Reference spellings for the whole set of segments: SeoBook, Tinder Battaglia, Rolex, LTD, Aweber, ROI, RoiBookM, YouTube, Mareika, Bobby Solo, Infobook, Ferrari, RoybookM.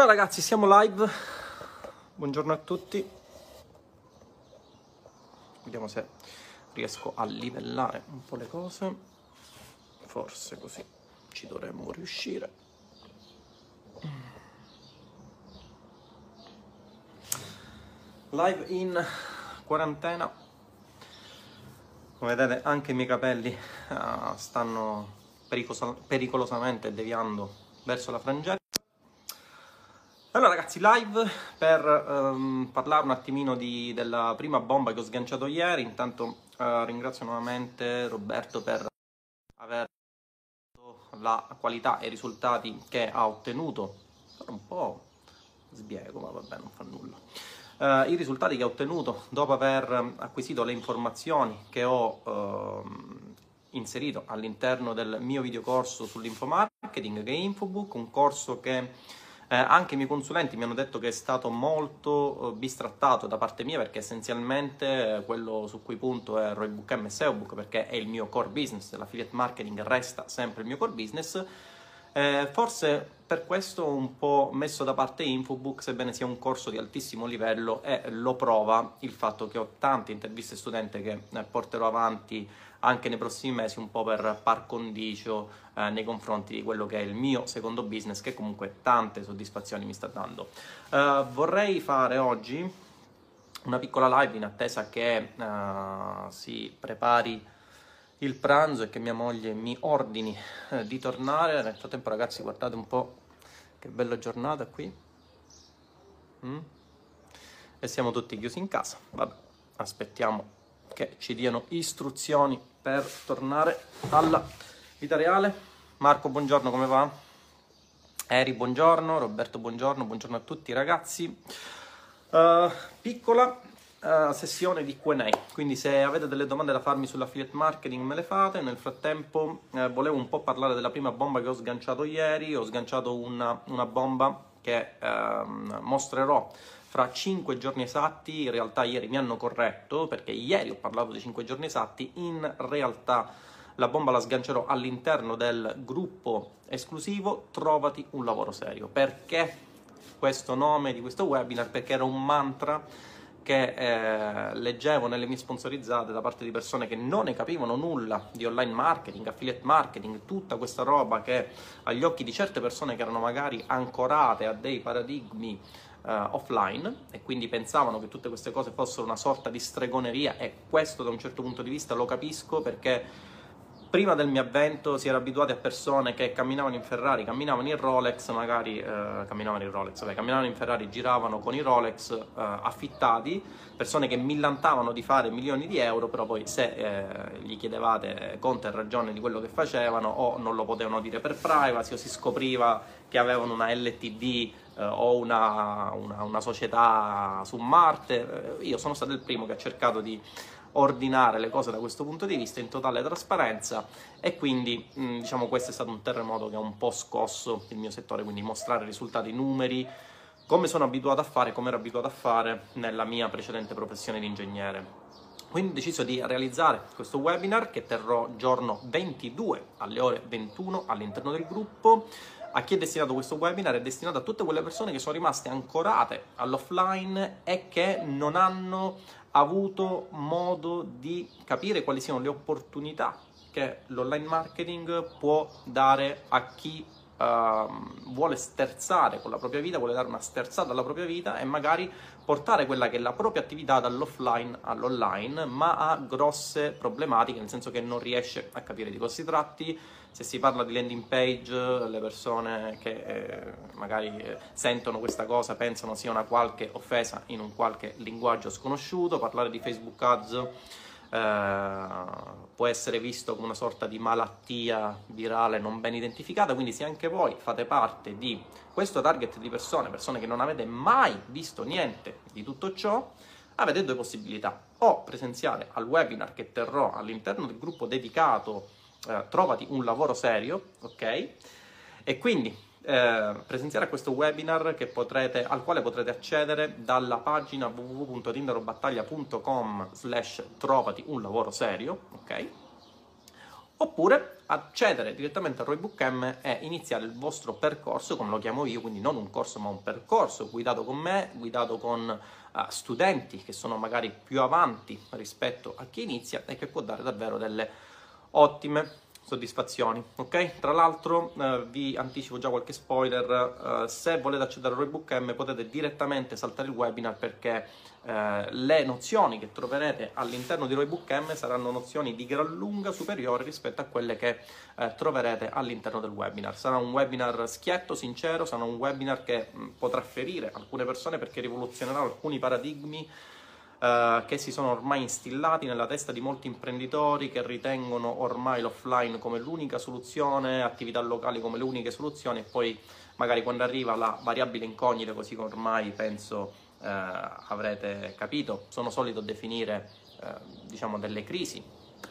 Allora ragazzi, siamo live. Buongiorno a tutti. Vediamo se riesco a livellare un po' le cose. Forse così ci dovremmo riuscire. Live in quarantena. Come vedete anche i miei capelli stanno pericolosamente deviando verso la frangetta. Allora ragazzi, live per parlare un attimino della prima bomba che ho sganciato ieri. Intanto ringrazio nuovamente Roberto per aver dato la qualità e i risultati che ha ottenuto. Sono un po' sbiego, ma vabbè, non fa nulla. I risultati che ha ottenuto dopo aver acquisito le informazioni che ho inserito all'interno del mio videocorso sull'infomarketing, che è Infobook, un corso che... anche i miei consulenti mi hanno detto che è stato molto bistrattato da parte mia, perché essenzialmente quello su cui punto è RoybookM e SeoBook, perché è il mio core business, l'affiliate marketing resta sempre il mio core business. Forse per questo ho un po' messo da parte Infobook, sebbene sia un corso di altissimo livello, e lo prova il fatto che ho tante interviste studente che porterò avanti anche nei prossimi mesi, un po' per par condicio nei confronti di quello che è il mio secondo business, che comunque tante soddisfazioni mi sta dando. Vorrei fare oggi una piccola live in attesa che si prepari il pranzo e che mia moglie mi ordini di tornare. Nel frattempo ragazzi, guardate un po' che bella giornata qui, e siamo tutti chiusi in casa. Vabbè, aspettiamo che ci diano istruzioni per tornare alla vita reale. Marco, buongiorno, come va? Eri, buongiorno. Roberto, buongiorno. Buongiorno a tutti ragazzi. Piccola sessione di Q&A, quindi se avete delle domande da farmi sull'affiliate marketing me le fate. Nel frattempo volevo un po' parlare della prima bomba che ho sganciato ieri. Ho sganciato una bomba che mostrerò fra 5 giorni esatti. In realtà ieri mi hanno corretto, perché ieri ho parlato di 5 giorni esatti, in realtà la bomba la sgancerò all'interno del gruppo esclusivo Trovati un lavoro serio. Perché questo nome di questo webinar? Perché era un mantra che leggevo nelle mie sponsorizzate da parte di persone che non ne capivano nulla di online marketing, affiliate marketing, tutta questa roba che agli occhi di certe persone che erano magari ancorate a dei paradigmi offline, e quindi pensavano che tutte queste cose fossero una sorta di stregoneria. E questo da un certo punto di vista lo capisco, perché prima del mio avvento si era abituati a persone che camminavano in Ferrari, camminavano in Rolex, magari camminavano in Ferrari, giravano con i Rolex affittati, persone che millantavano di fare milioni di euro, però poi se gli chiedevate conto e ragione di quello che facevano, o non lo potevano dire per privacy, o si scopriva che avevano una LTD o una società su Marte. Io sono stato il primo che ha cercato di ordinare le cose da questo punto di vista in totale trasparenza, e quindi diciamo questo è stato un terremoto che ha un po' scosso il mio settore, quindi mostrare risultati, numeri, come sono abituato a fare, come ero abituato a fare nella mia precedente professione di ingegnere. Quindi ho deciso di realizzare questo webinar che terrò giorno 22 alle ore 21 all'interno del gruppo. A chi è destinato questo webinar? È destinato a tutte quelle persone che sono rimaste ancorate all'offline e che non hanno avuto modo di capire quali siano le opportunità che l'online marketing può dare a chi vuole sterzare con la propria vita, vuole dare una sterzata alla propria vita e magari portare quella che è la propria attività dall'offline all'online, ma ha grosse problematiche, nel senso che non riesce a capire di cosa si tratti. Se si parla di landing page, le persone che magari sentono questa cosa pensano sia una qualche offesa in un qualche linguaggio sconosciuto. Parlare di Facebook Ads può essere visto come una sorta di malattia virale non ben identificata. Quindi se anche voi fate parte di questo target di persone che non avete mai visto niente di tutto ciò, avete due possibilità: o presenziare al webinar che terrò all'interno del gruppo dedicato Trovati un lavoro serio, ok? E quindi presenziare a questo webinar che al quale potrete accedere dalla pagina www.tinderbattaglia.com/trovati un lavoro serio, ok? oppure accedere direttamente a RoiBookM e iniziare il vostro percorso, come lo chiamo io, quindi non un corso ma un percorso guidato con me, guidato con studenti che sono magari più avanti rispetto a chi inizia e che può dare davvero delle ottime soddisfazioni, ok? Tra l'altro vi anticipo già qualche spoiler, se volete accedere a RoybookM potete direttamente saltare il webinar, perché le nozioni che troverete all'interno di RoybookM saranno nozioni di gran lunga superiori rispetto a quelle che troverete all'interno del webinar. Sarà un webinar schietto, sincero, sarà un webinar che potrà ferire alcune persone perché rivoluzionerà alcuni paradigmi che si sono ormai instillati nella testa di molti imprenditori che ritengono ormai l'offline come l'unica soluzione, attività locali come le uniche soluzioni, e poi magari quando arriva la variabile incognita, così come ormai penso avrete capito, sono solito definire diciamo delle crisi,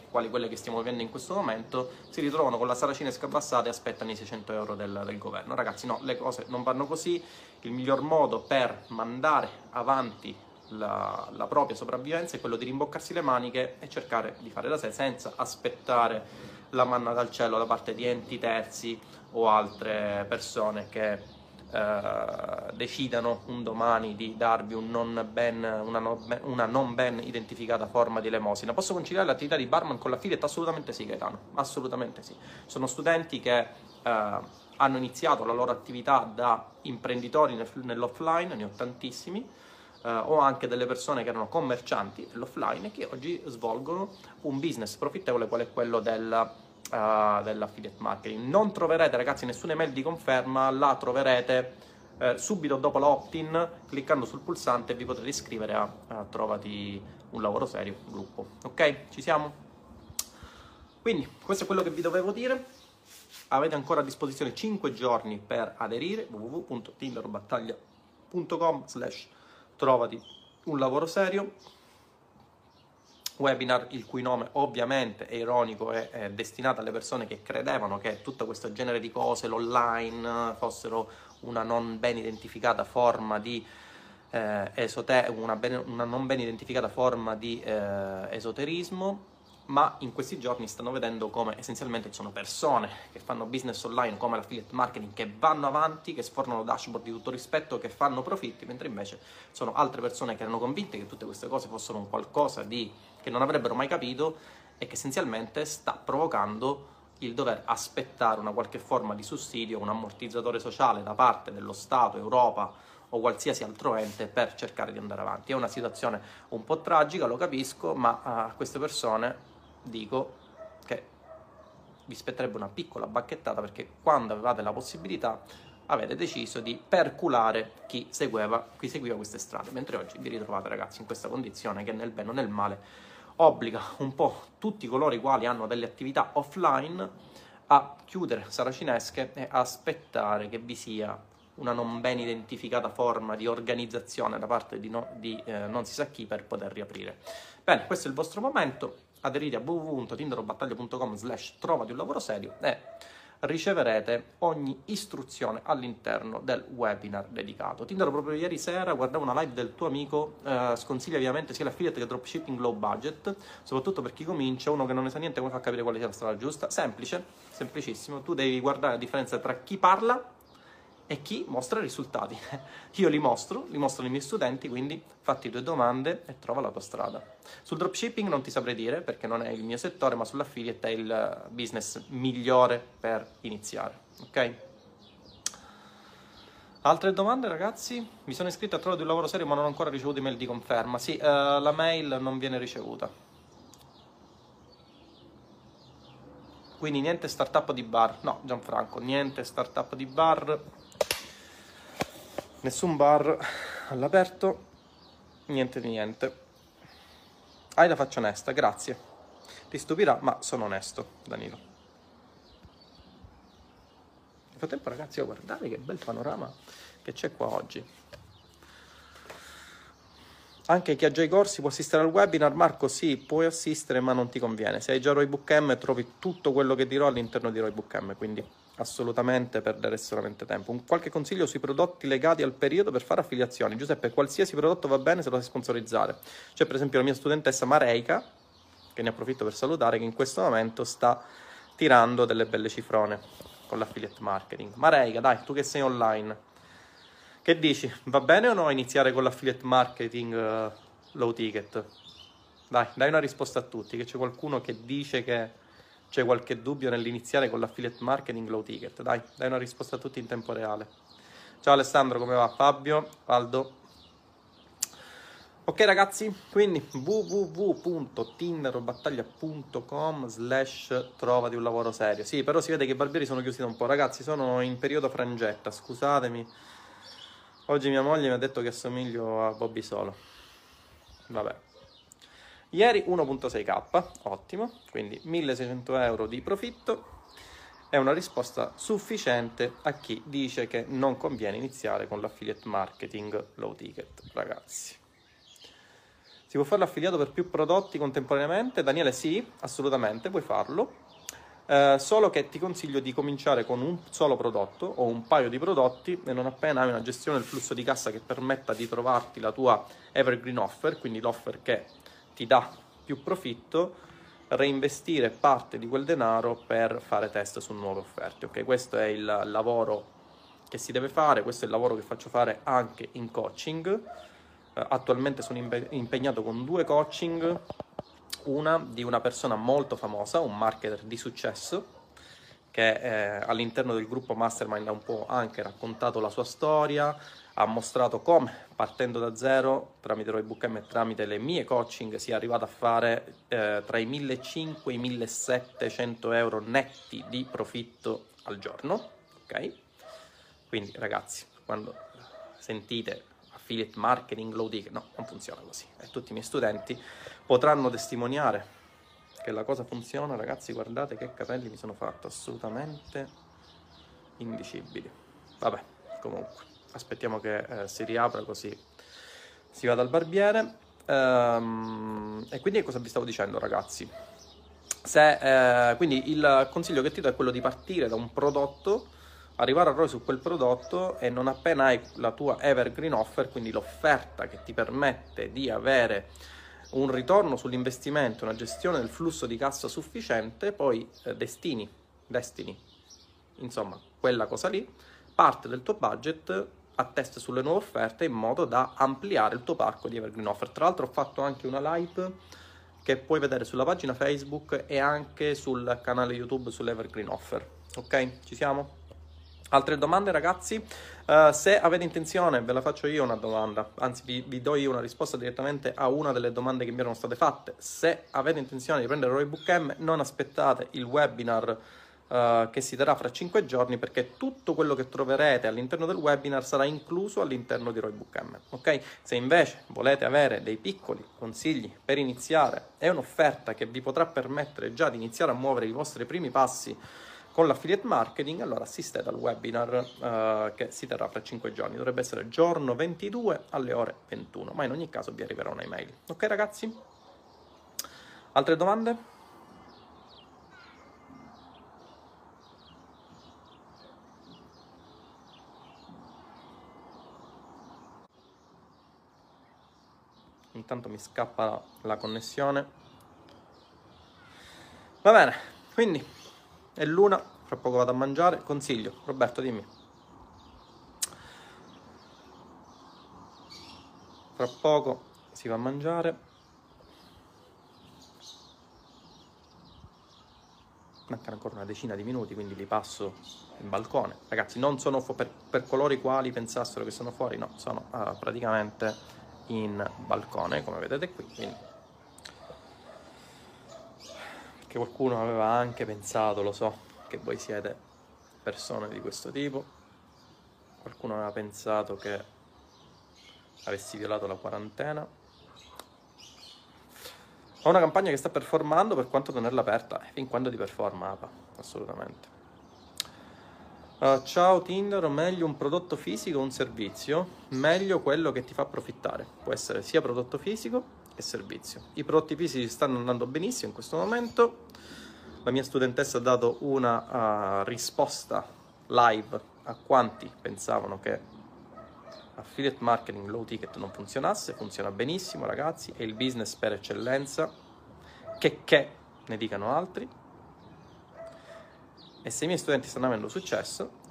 quali quelle che stiamo vivendo in questo momento, si ritrovano con la saracina scabassata e aspettano i 600 euro del governo. Ragazzi, no, le cose non vanno così. Il miglior modo per mandare avanti la propria sopravvivenza è quello di rimboccarsi le maniche e cercare di fare da sé senza aspettare la manna dal cielo da parte di enti terzi o altre persone che decidano un domani di darvi una non ben identificata forma di elemosina. Posso conciliare l'attività di barman con l'affiliate? Assolutamente sì, Gaetano, assolutamente sì. Sono studenti che hanno iniziato la loro attività da imprenditori nell'offline, ne ho tantissimi, o anche delle persone che erano commercianti dell'offline e che oggi svolgono un business profittevole, qual è quello dell'affiliate marketing. Non troverete, ragazzi, nessuna email di conferma, la troverete subito dopo la opt-in, cliccando sul pulsante vi potrete iscrivere a Trovati un lavoro serio, un gruppo. Ok? Ci siamo? Quindi questo è quello che vi dovevo dire. Avete ancora a disposizione 5 giorni per aderire, www.tinderbattaglia.com/Trovati un lavoro serio, webinar il cui nome ovviamente è ironico e è destinato alle persone che credevano che tutto questo genere di cose, l'online, fossero una non ben identificata forma di esoterismo, ma in questi giorni stanno vedendo come essenzialmente ci sono persone che fanno business online come l'affiliate marketing, che vanno avanti, che sfornano dashboard di tutto rispetto, che fanno profitti, mentre invece sono altre persone che erano convinte che tutte queste cose fossero un qualcosa di che non avrebbero mai capito e che essenzialmente sta provocando il dover aspettare una qualche forma di sussidio, un ammortizzatore sociale da parte dello Stato, Europa o qualsiasi altro ente per cercare di andare avanti. È una situazione un po' tragica, lo capisco, ma a queste persone dico che vi spetterebbe una piccola bacchettata, perché quando avevate la possibilità avete deciso di perculare chi seguiva queste strade, mentre oggi vi ritrovate, ragazzi, in questa condizione che nel bene o nel male obbliga un po' tutti coloro i quali hanno delle attività offline a chiudere saracinesche e aspettare che vi sia una non ben identificata forma di organizzazione da parte di non si sa chi per poter riaprire. Bene, questo è il vostro momento. Aderite a www.tinderbattaglia.com/Trovati un lavoro serio e riceverete ogni istruzione all'interno del webinar dedicato. Tinder, proprio ieri sera guardavo una live del tuo amico, sconsiglia ovviamente sia l'affiliate che dropshipping low budget, soprattutto per chi comincia, uno che non ne sa niente come fa a capire quale sia la strada giusta? Semplice, semplicissimo, tu devi guardare la differenza tra chi parla e chi mostra risultati. Io li mostro ai miei studenti, quindi fatti le tue domande e trova la tua strada. Sul dropshipping non ti saprei dire perché non è il mio settore, ma sull'affiliate è il business migliore per iniziare, ok? Altre domande, ragazzi? Mi sono iscritto a Trovati un lavoro serio ma non ho ancora ricevuto email di conferma. Sì, la mail non viene ricevuta. Quindi niente startup di bar. No, Gianfranco, niente startup di bar. Nessun bar all'aperto, niente di niente. Hai la faccia onesta, grazie. Ti stupirà, ma sono onesto, Danilo. Nel frattempo, ragazzi, guardate che bel panorama che c'è qua oggi. Anche chi ha già i corsi può assistere al webinar. Marco, sì, puoi assistere, ma non ti conviene. Se hai già RoyBookM trovi tutto quello che dirò all'interno di RoyBookM, quindi assolutamente perdere solamente tempo. Un qualche consiglio sui prodotti legati al periodo per fare affiliazioni. Giuseppe, qualsiasi prodotto va bene se lo sai sponsorizzare. C'è per esempio la mia studentessa Mareika, che ne approfitto per salutare, che in questo momento sta tirando delle belle cifrone con l'affiliate marketing. Mareika, dai, tu che sei online, che dici? Va bene o no iniziare con l'affiliate marketing low ticket? Dai, dai una risposta a tutti, che c'è qualcuno che dice che c'è qualche dubbio nell'iniziare con l'affiliate marketing low ticket. Dai, dai una risposta a tutti in tempo reale. Ciao Alessandro, come va? Fabio, Aldo. Ok ragazzi, quindi www.tinderbattaglia.com/trova di un lavoro serio. Sì, però si vede che i barbieri sono chiusi da un po'. Ragazzi, sono in periodo frangetta, scusatemi. Oggi mia moglie mi ha detto che assomiglio a Bobby Solo. Vabbè. Ieri 1.6k, ottimo. Quindi 1600 euro di profitto. È una risposta sufficiente a chi dice che non conviene iniziare con l'affiliate marketing low ticket, ragazzi. Si può fare l'affiliato per più prodotti contemporaneamente? Daniele, sì, assolutamente, puoi farlo. Solo che ti consiglio di cominciare con un solo prodotto o un paio di prodotti e non appena hai una gestione del flusso di cassa che permetta di trovarti la tua evergreen offer, quindi l'offer che ti dà più profitto, reinvestire parte di quel denaro per fare test su nuove offerte. Ok, questo è il lavoro che si deve fare, questo è il lavoro che faccio fare anche in coaching. Attualmente sono impegnato con 2 coaching. Una di una persona molto famosa, un marketer di successo, che all'interno del gruppo Mastermind ha un po' anche raccontato la sua storia, ha mostrato come, partendo da zero, tramite RoybookM e tramite le mie coaching, si è arrivato a fare tra i 1.500 e i 1.700 euro netti di profitto al giorno. Ok? Quindi ragazzi, quando sentite affiliate marketing low ticket, no, non funziona così. E tutti i miei studenti potranno testimoniare che la cosa funziona. Ragazzi, guardate che capelli mi sono fatto, assolutamente indicibili. Vabbè, comunque, aspettiamo che si riapra, così si va dal barbiere. E quindi cosa vi stavo dicendo, ragazzi? Se, quindi il consiglio che ti do è quello di partire da un prodotto, arrivare a ROI su quel prodotto e non appena hai la tua evergreen offer, quindi l'offerta che ti permette di avere un ritorno sull'investimento, una gestione del flusso di cassa sufficiente, poi destini, insomma, quella cosa lì, parte del tuo budget a test sulle nuove offerte in modo da ampliare il tuo parco di evergreen offer. Tra l'altro ho fatto anche una live che puoi vedere sulla pagina Facebook e anche sul canale YouTube sull'evergreen offer. Ok? Ci siamo? Altre domande ragazzi? Se avete intenzione, ve la faccio io una domanda, anzi vi do io una risposta direttamente a una delle domande che mi erano state fatte. Se avete intenzione di prendere RoiBookM, non aspettate il webinar che si terrà fra 5 giorni, perché tutto quello che troverete all'interno del webinar sarà incluso all'interno di RoiBookM. Ok? Se invece volete avere dei piccoli consigli per iniziare, è un'offerta che vi potrà permettere già di iniziare a muovere i vostri primi passi con l'affiliate marketing, allora assistete al webinar che si terrà fra 5 giorni. Dovrebbe essere giorno 22 alle ore 21, ma in ogni caso vi arriverà un'email. Ok ragazzi? Altre domande? Intanto mi scappa la connessione. Va bene, quindi è l'una, fra poco vado a mangiare. Consiglio, Roberto, dimmi. Fra poco si va a mangiare. Mancano ancora una decina di minuti, quindi li passo in balcone. Ragazzi, non sono per coloro i quali pensassero che sono fuori, no, sono praticamente in balcone, come vedete qui, quindi. Che qualcuno aveva anche pensato, lo so, che voi siete persone di questo tipo. Qualcuno aveva pensato che avessi violato la quarantena. Ho una campagna che sta performando, per quanto tenerla aperta, fin quando ti performa, APA, assolutamente. Ciao Tinder, o meglio un prodotto fisico o un servizio? Meglio quello che ti fa approfittare. Può essere sia prodotto fisico e servizio. I prodotti fisici stanno andando benissimo in questo momento. La mia studentessa ha dato una risposta live a quanti pensavano che affiliate marketing low ticket non funzionasse. Funziona benissimo ragazzi, è il business per eccellenza, che ne dicano altri. E se i miei studenti stanno avendo successo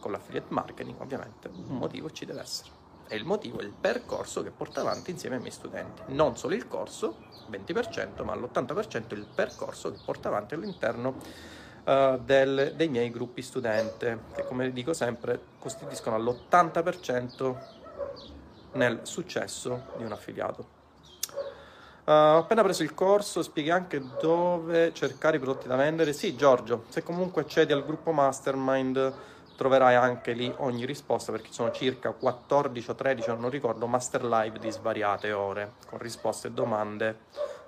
con l'affiliate marketing, ovviamente un motivo ci deve essere. E il motivo è il percorso che porta avanti insieme ai miei studenti. Non solo il corso, 20%, ma all'80% il percorso che porta avanti all'interno dei miei gruppi studente, che, come dico sempre, costituiscono all'80% nel successo di un affiliato. Ho appena preso il corso, spieghi anche dove cercare i prodotti da vendere? Sì, Giorgio, se comunque accedi al gruppo Mastermind troverai anche lì ogni risposta, perché ci sono circa 14 o 13, non ricordo, master live di svariate ore con risposte e domande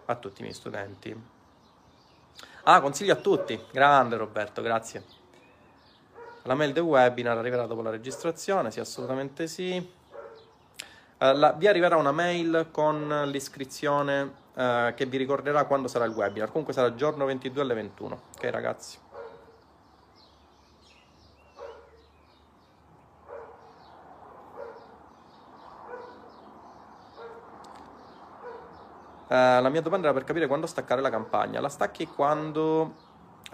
a tutti i miei studenti. Ah, consiglio a tutti, grande Roberto, grazie. La mail del webinar arriverà dopo la registrazione? Sì, assolutamente sì. Vi arriverà una mail con l'iscrizione che vi ricorderà quando sarà il webinar. Comunque sarà giorno 22 alle 21. Ok ragazzi? La mia domanda era per capire quando staccare la campagna. La stacchi quando...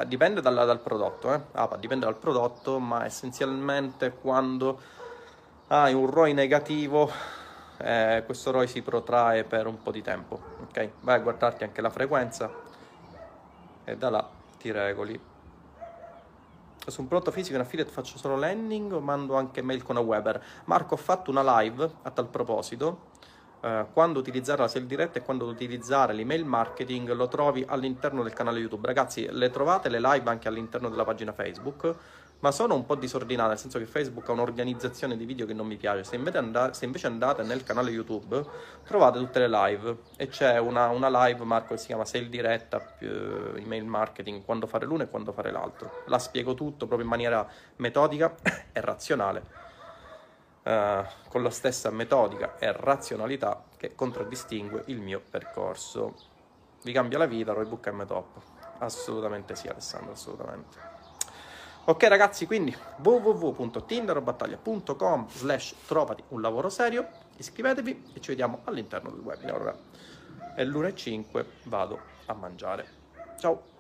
dipende dal prodotto, eh? Ah, dipende dal prodotto, ma essenzialmente quando hai un ROI negativo... questo ROI si protrae per un po' di tempo, ok? Vai a guardarti anche la frequenza e da là ti regoli. Su un prodotto fisico in affiliate faccio solo landing o mando anche mail con Aweber? Marco, ho fatto una live a tal proposito, quando utilizzare la sell diretta e quando utilizzare l'email marketing. Lo trovi all'interno del canale YouTube, ragazzi, le trovate le live anche all'interno della pagina Facebook, ma sono un po' disordinata, nel senso che Facebook ha un'organizzazione di video che non mi piace. Se invece andate nel canale YouTube trovate tutte le live, e c'è una live, Marco, che si chiama Sale Diretta più Email Marketing, quando fare l'uno e quando fare l'altro. La spiego tutto proprio in maniera metodica e razionale, con la stessa metodica e razionalità che contraddistingue il mio percorso. Vi cambia la vita RoybookM Top? Assolutamente sì, Alessandro, assolutamente. Ok ragazzi, quindi www.tinderbattaglia.com/trovati un lavoro serio, iscrivetevi e ci vediamo all'interno del webinar. È l'1:05, vado a mangiare. Ciao!